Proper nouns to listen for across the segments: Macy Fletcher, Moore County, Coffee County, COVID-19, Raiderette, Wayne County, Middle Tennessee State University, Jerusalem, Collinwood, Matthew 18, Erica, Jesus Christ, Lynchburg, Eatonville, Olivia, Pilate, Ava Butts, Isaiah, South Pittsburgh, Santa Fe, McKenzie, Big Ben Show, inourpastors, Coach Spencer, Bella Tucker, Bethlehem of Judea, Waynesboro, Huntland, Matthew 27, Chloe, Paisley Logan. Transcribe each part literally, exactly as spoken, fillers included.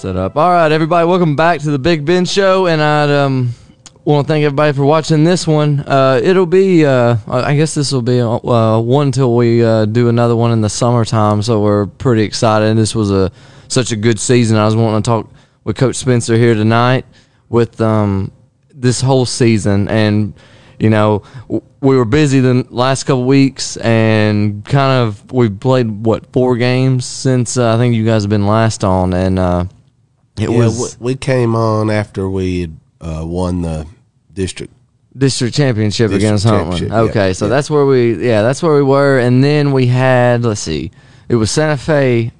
Set up. All right, everybody, welcome back to the Big Ben Show, and I um, want to thank everybody for watching this one. Uh, it'll be, uh, I guess this will be uh, one till we uh, do another one in the summertime, so we're pretty excited. This was a such a good season. I was wanting to talk with Coach Spencer here tonight with um, this whole season, and you know, we were busy the last couple weeks, and kind of we played what four games since uh, I think you guys have been last on, and uh, it yeah, was we came on after we had uh, won the district district championship district against Huntland. Okay, yeah, so yeah. that's where we yeah that's where we were, and then we had let's see, it was Santa Fe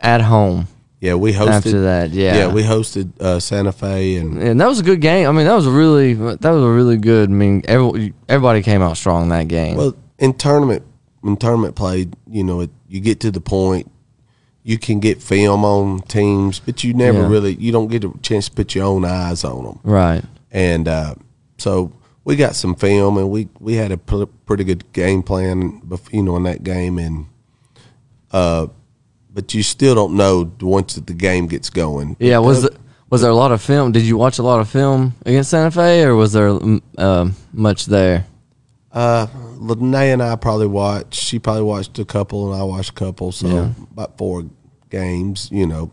at home. Yeah, we hosted after that. Yeah, yeah, we hosted uh, Santa Fe, and and that was a good game. I mean, that was a really that was a really good. I mean, every, everybody came out strong in that game. Well, in tournament in tournament play, you know, it, you get to the point you can get film on teams, but you never yeah. really you don't get a chance to put your own eyes on them. Right. And uh, so we got some film, and we we had a pretty good game plan, you know, in that game, and uh. But you still don't know once the game gets going. Yeah, was the, was there a lot of film? Did you watch a lot of film against Santa Fe, or was there uh, much there? Uh, Linnea and I probably watched. She probably watched a couple, and I watched a couple. So yeah. about four games, you know.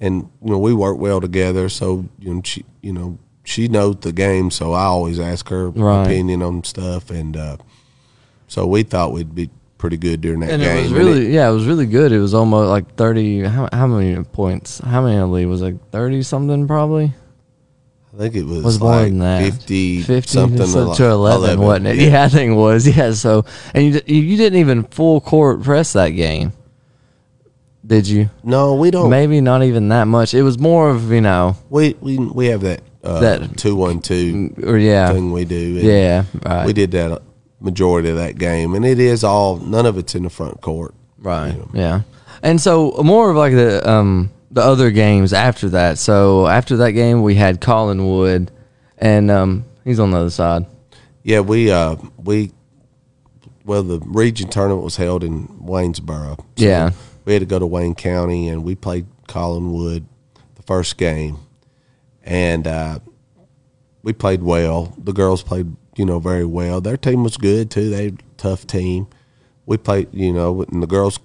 And you know we work well together, so you know she, you know she knows the game. So I always ask her right. opinion on stuff, and uh, so we thought we'd be pretty good during that and game. It was really, it, yeah, it was really good. It was almost like thirty. How, how many points? How many lead was it? Like thirty something, probably. I think it was, was like more than that. fifty, fifty something to, like to eleven, eleven, wasn't it? Yeah. yeah, I think it was. Yeah. So, and you you didn't even full court press that game, did you? No, we don't. Maybe not even that much. It was more of you know. We we we have that uh, that two one two or yeah thing we do. Yeah, right. We did that majority of that game, and it is all none of it's in the front court, right? You know. Yeah, and so more of like the um the other games after that. So after that game, we had Collinwood, and um he's on the other side. Yeah, we uh we well the region tournament was held in Waynesboro. So yeah, we had to go to Wayne County, and we played Collinwood the first game, and uh, we played well. The girls played. You know, very well. Their team was good, too. They were a tough team. We played, you know, and the girls,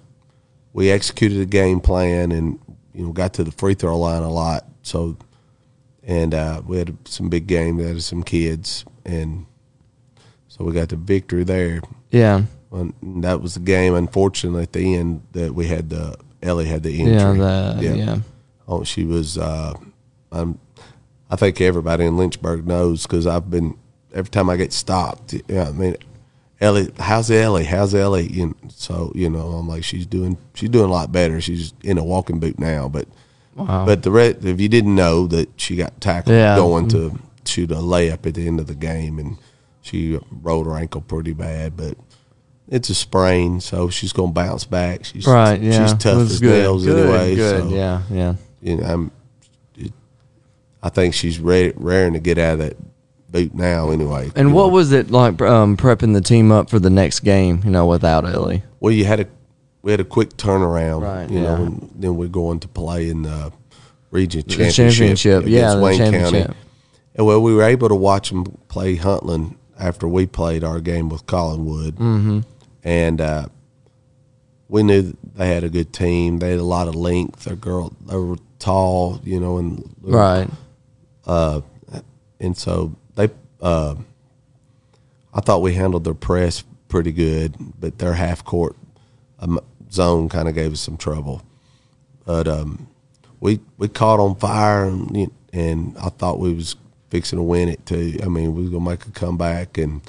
we executed a game plan and, you know, got to the free throw line a lot. So, and uh, we had some big game. They had some kids. And so we got the victory there. Yeah. And that was the game, unfortunately, at the end that we had the, Ellie had the injury. Yeah. The, yeah. yeah. Oh, she was, uh, I'm, I think everybody in Lynchburg knows because I've been, every time I get stopped, you know, I mean, Ellie, how's Ellie? How's Ellie? And so you know, I'm like, she's doing, she's doing a lot better. She's in a walking boot now, but, wow. but the rest, if you didn't know that she got tackled yeah. going to shoot a layup at the end of the game, and she rolled her ankle pretty bad, but it's a sprain, so she's gonna bounce back. She's right, yeah. she's tough as good. nails good, anyway. Good, so, yeah, yeah. You know, I'm, it, I think she's ready, raring to get out of that boot now anyway. And what know. was it like um, prepping the team up for the next game, you know, without Ellie? Well, you had a we had a quick turnaround, right, you yeah. know, and then we're going to play in the region the championship, championship yeah, the Wayne championship. County. And well, we were able to watch them play Huntland after we played our game with Collinwood. Mm-hmm. And uh, we knew they had a good team. They had a lot of length. Their girl, they were tall, you know, and right. Uh, and so They, uh, I thought we handled their press pretty good, but their half court um, zone kind of gave us some trouble. But um, we we caught on fire, and, and I thought we was fixing to win it too. I mean, we was gonna make a comeback, and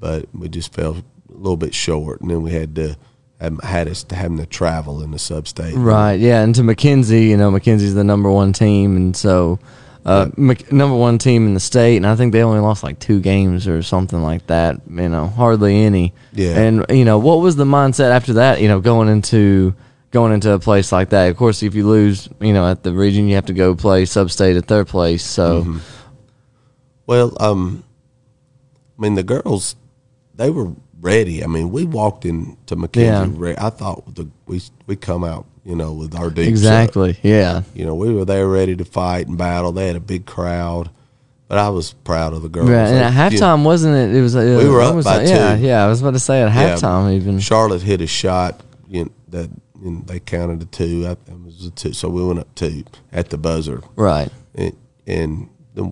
but we just fell a little bit short, and then we had to um, had us having to travel in the sub-state. Right. Yeah, and to McKenzie, you know, McKenzie's the number one team, and so. Uh, number one team in the state, and I think they only lost like two games or something like that. You know, hardly any. Yeah. And you know, what was the mindset after that? You know, going into going into a place like that. Of course, if you lose, you know, at the region, you have to go play sub-state at their place. So, mm-hmm. well, um, I mean, the girls, they were ready. I mean, we walked into McKenzie. Yeah. I thought the, we we come out. you know, with our dudes. Exactly, up. Yeah. You know, we were there ready to fight and battle. They had a big crowd. But I was proud of the girls. Right, and at halftime, wasn't it? It was. It was we were up by like, two. Yeah, yeah. I was about to say at halftime, yeah, even Charlotte hit a shot you know, that you know, they counted a two. I, it was a two, so we went up two at the buzzer. Right, and, and the,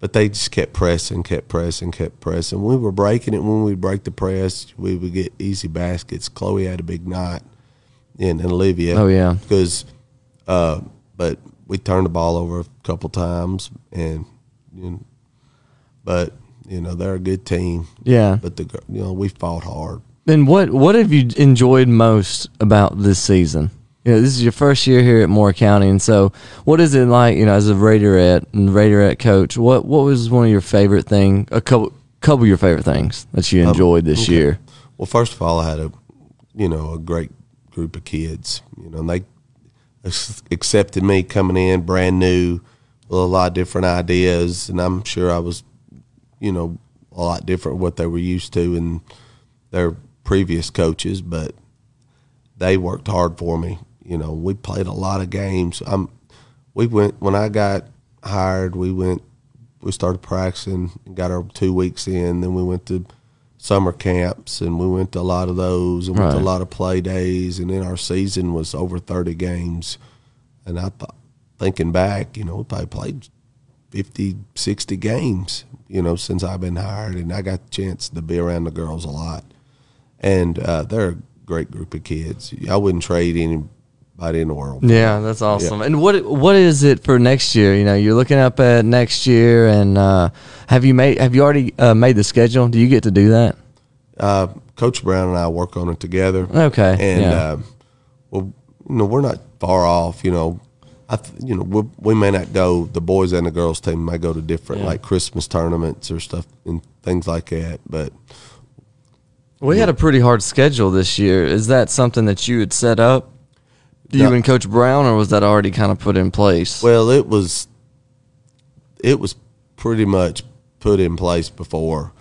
but they just kept pressing, kept pressing, kept pressing. We were breaking it. When we break the press, we would get easy baskets. Chloe had a big night, and, and Olivia. Oh yeah, because uh, but we turned the ball over a couple times and. And, but you know they're a good team. Yeah. But the you know we fought hard. And what what have you enjoyed most about this season? You know, this is your first year here at Moore County, and so what is it like? You know, as a Raiderette and Raiderette coach, what what was one of your favorite thing? A couple couple of your favorite things that you enjoyed um, this okay. year. Well, first of all, I had a you know a great group of kids. You know, and they accepted me coming in brand new. With a lot of different ideas, and I'm sure I was, you know, a lot different what they were used to in their previous coaches, but they worked hard for me. You know, we played a lot of games. I'm, we went when I got hired. We went, we started practicing, and got our two weeks in. Then we went to summer camps, and we went to a lot of those, and right. went to a lot of play days. And then our season was over thirty games, and I thought. Thinking back, you know, we probably played fifty, sixty games, you know, since I've been hired, and I got the chance to be around the girls a lot. And uh, they're a great group of kids. I wouldn't trade anybody in the world. Yeah, that's awesome. Yeah. And what what is it for next year? You know, you're looking up at next year, and uh, have you made have you already uh, made the schedule? Do you get to do that? Uh, Coach Brown and I work on it together. Okay, and yeah. uh, well, you know, we're not far off, you know. I th- you know, we, we may not go, the boys and the girls team may go to different, yeah. like, Christmas tournaments or stuff and things like that. But we yeah. had a pretty hard schedule this year. Is that something that you had set up, you no. and Coach Brown, or was that already kind of put in place? Well, it was it was pretty much put in place before,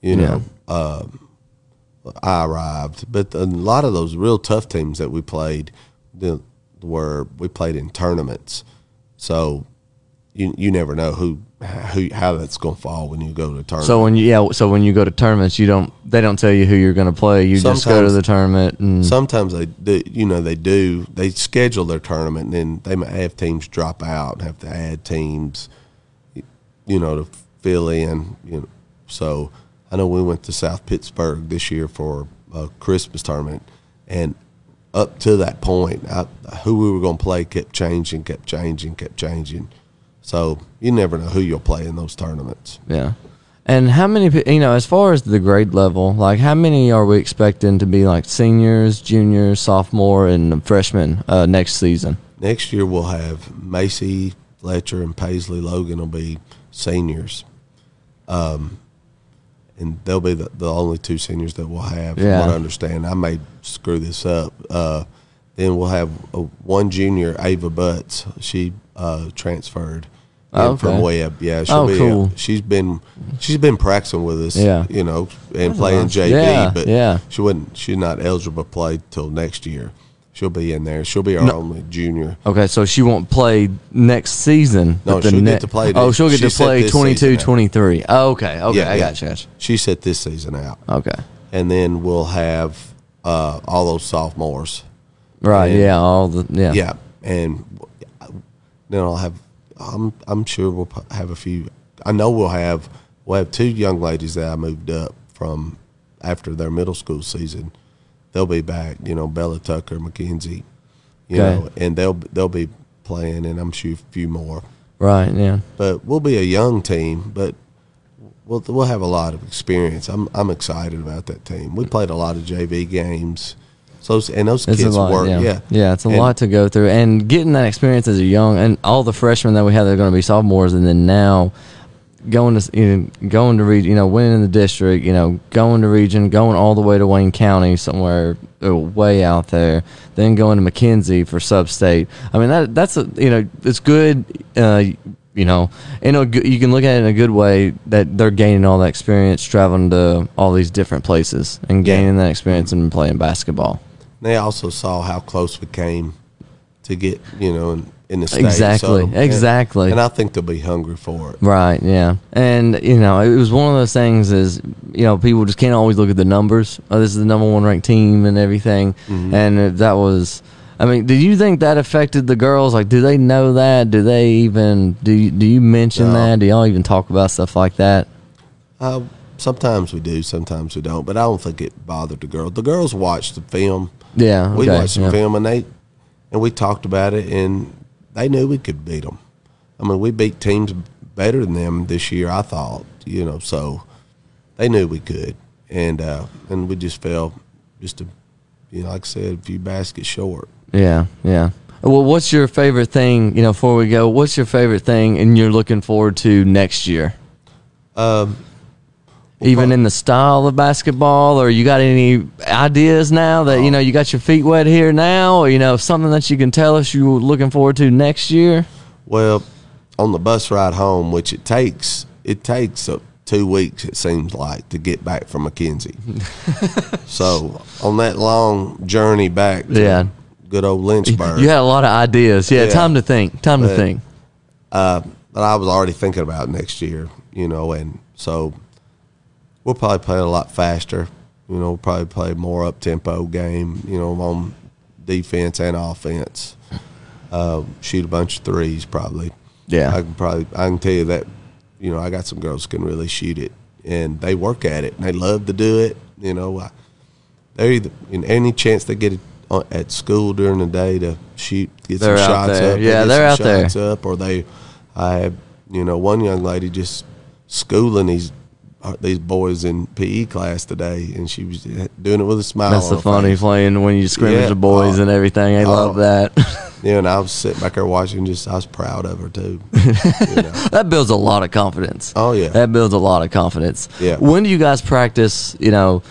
you know, yeah. uh, I arrived. But a lot of those real tough teams that we played, the where we played in tournaments, so you you never know who who how that's going to fall when you go to a tournament. So when you yeah, so when you go to tournaments, you don't they don't tell you who you're going to play. You sometimes, just go to the tournament. And sometimes they do, you know they do they schedule their tournament, and then they might have teams drop out and have to add teams, you know, to fill in. You know, so I know we went to South Pittsburgh this year for a Christmas tournament, and. Up to that point, I, who we were going to play kept changing, kept changing, kept changing. So you never know who you'll play in those tournaments. Yeah. And how many, you know, as far as the grade level, like how many are we expecting to be like seniors, juniors, sophomore, and freshmen uh, next season? Next year we'll have Macy Fletcher and Paisley Logan will be seniors. Um And they'll be the, the only two seniors that we'll have, yeah. from what I understand. I may screw this up. Uh, then we'll have a, one junior, Ava Butts. She uh, transferred oh, okay. from Webb. Yeah, she'll oh, be cool. a, she's been she's been practicing with us, yeah. you know, and That's playing nice. J V. Yeah, but yeah. she wouldn't. She's not eligible to play till next year. She'll be in there. She'll be our no. only junior. Okay, so she won't play next season. No, she'll ne- get to play. This. Oh, she'll get she to play twenty-two twenty-three. Oh, okay, okay, yeah, I yeah. got you, got you. She set this season out. Okay. And then we'll have uh, all those sophomores. Right, and, yeah, all the – yeah. Yeah, and then I'll have I'm, – I'm sure we'll have a few – I know we'll have we'll have two young ladies that I moved up from after their middle school season. They'll be back, you know, Bella Tucker, McKenzie, you okay. know, and they'll they'll be playing, and I'm sure a few more. Right, yeah. But we'll be a young team, but we'll we'll have a lot of experience. I'm I'm excited about that team. We played a lot of J V games, so and those it's kids lot, work. Yeah. yeah, yeah, it's a and, lot to go through, and getting that experience as a young and all the freshmen that we have, they're going to be sophomores, and then now. Going to you know, going to region, you know, winning the district, you know, going to region, going all the way to Wayne County somewhere way out there, then going to McKenzie for sub-state. I mean that that's a, you know it's good, uh, you know, in a you can look at it in a good way that they're gaining all that experience, traveling to all these different places and gaining yeah. that experience and playing basketball. They also saw how close we came. to get, you know, in, in the state. Exactly, so, exactly. And, and I think they'll be hungry for it. Right, yeah. And, you know, it was one of those things is, you know, people just can't always look at the numbers. Oh, this is the number one ranked team and everything. Mm-hmm. And that was, I mean, do you think that affected the girls? Like, do they know that? Do they even, do you, do you mention no. that? Do y'all even talk about stuff like that? Uh, sometimes we do, sometimes we don't. But I don't think it bothered the girls. The girls watched the film. Yeah, okay, we watched the yeah. film, and they and we talked about it, and they knew we could beat them. I mean, we beat teams better than them this year, I thought, you know, so they knew we could. And uh, and we just fell just, a, you know, like I said, a few baskets short. Yeah, yeah. Well, what's your favorite thing, you know, before we go, what's your favorite thing and you're looking forward to next year? Um. Well, Even in the style of basketball, or you got any ideas now that, you know, you got your feet wet here now, or, you know, something that you can tell us you're looking forward to next year? Well, on the bus ride home, which it takes, it takes up two weeks, it seems like, to get back from McKenzie. So on that long journey back to yeah. good old Lynchburg. You had a lot of ideas. Yeah, yeah. time to think, time but, to think. Uh, but I was already thinking about next year, you know, and so – we'll probably play a lot faster. You know, we'll probably play more up-tempo game, you know, on defense and offense. Uh, shoot a bunch of threes probably. Yeah. I can probably I can tell you that, you know, I got some girls who can really shoot it, and they work at it, and they love to do it. You know, I, they're either in any chance they get it at school during the day to shoot, get they're some shots there. up. Yeah, they they're out there. Shots up, or they I have, you know, one young lady just schooling these these boys in P E class today, and she was doing it with a smile. That's the funny face. Playing when you scrimmage yeah, the boys uh, and everything. They uh, love that. Yeah, and I was sitting back there watching. Just I was proud of her too. You know. That builds a lot of confidence. Oh yeah, that builds a lot of confidence. Yeah. When do you guys practice? You know,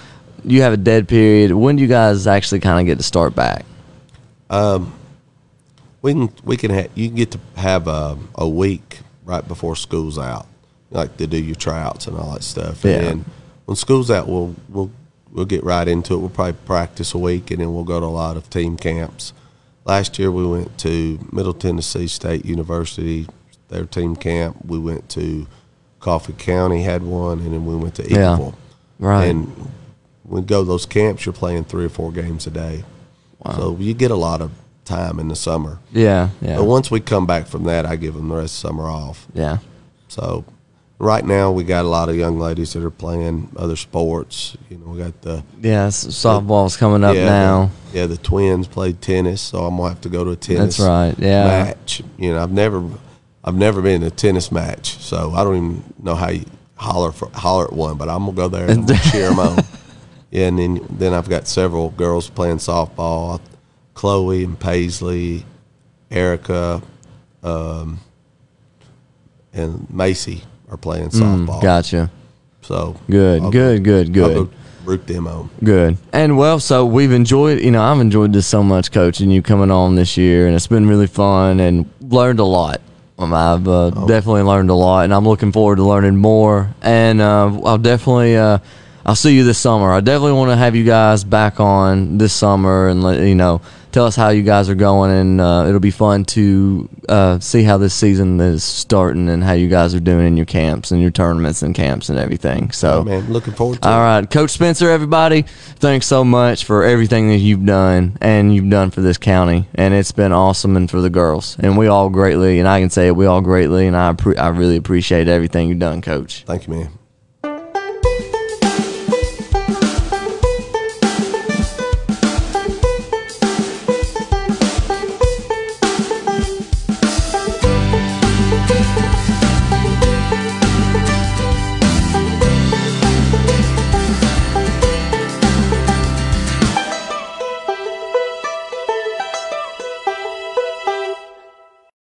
you have a dead period. When do you guys actually kind of get to start back? Um, we can we can ha- you can get to have a, a week right before school's out. Like to do your tryouts and all that stuff. Yeah. And then when school's out, we'll we'll we'll get right into it. We'll probably practice a week, and then we'll go to a lot of team camps. Last year we went to Middle Tennessee State University, their team camp. We went to Coffee County, had one, and then we went to Eatonville. Yeah. Right. And when you go to those camps, you're playing three or four games a day. Wow. So you get a lot of time in the summer. Yeah, yeah. But once we come back from that, I give them the rest of summer off. Yeah. So right now, we got a lot of young ladies that are playing other sports. You know, we got the yeah softball's coming up yeah, now. The, yeah, the twins played tennis, so I'm gonna have to go to a tennis. That's right. Yeah. Match. You know, I've never, I've never been to a tennis match, so I don't even know how you holler for holler at one. But I'm gonna go there and cheer them on. Yeah, and then then I've got several girls playing softball, Chloe and Paisley, Erica, um, and Macy. Are playing softball. Mm, gotcha. So good, I'll, good, good, good. I'll go root them on. Good. And well, so we've enjoyed. You know, I've enjoyed this so much, Coach, and you coming on this year, and it's been really fun and learned a lot. Um, I've uh, oh. definitely learned a lot, and I'm looking forward to learning more. And uh, I'll definitely, uh, I'll see you this summer. I definitely want to have you guys back on this summer, and let, you know, tell us how you guys are going, and uh, it'll be fun to uh, see how this season is starting and how you guys are doing in your camps and your tournaments and camps and everything. So, oh, man, looking forward to all it. All right, Coach Spencer, everybody, thanks so much for everything that you've done and you've done for this county, and it's been awesome, and for the girls. And we all greatly, and I can say it, we all greatly, and I, pre- I really appreciate everything you've done, Coach. Thank you, man.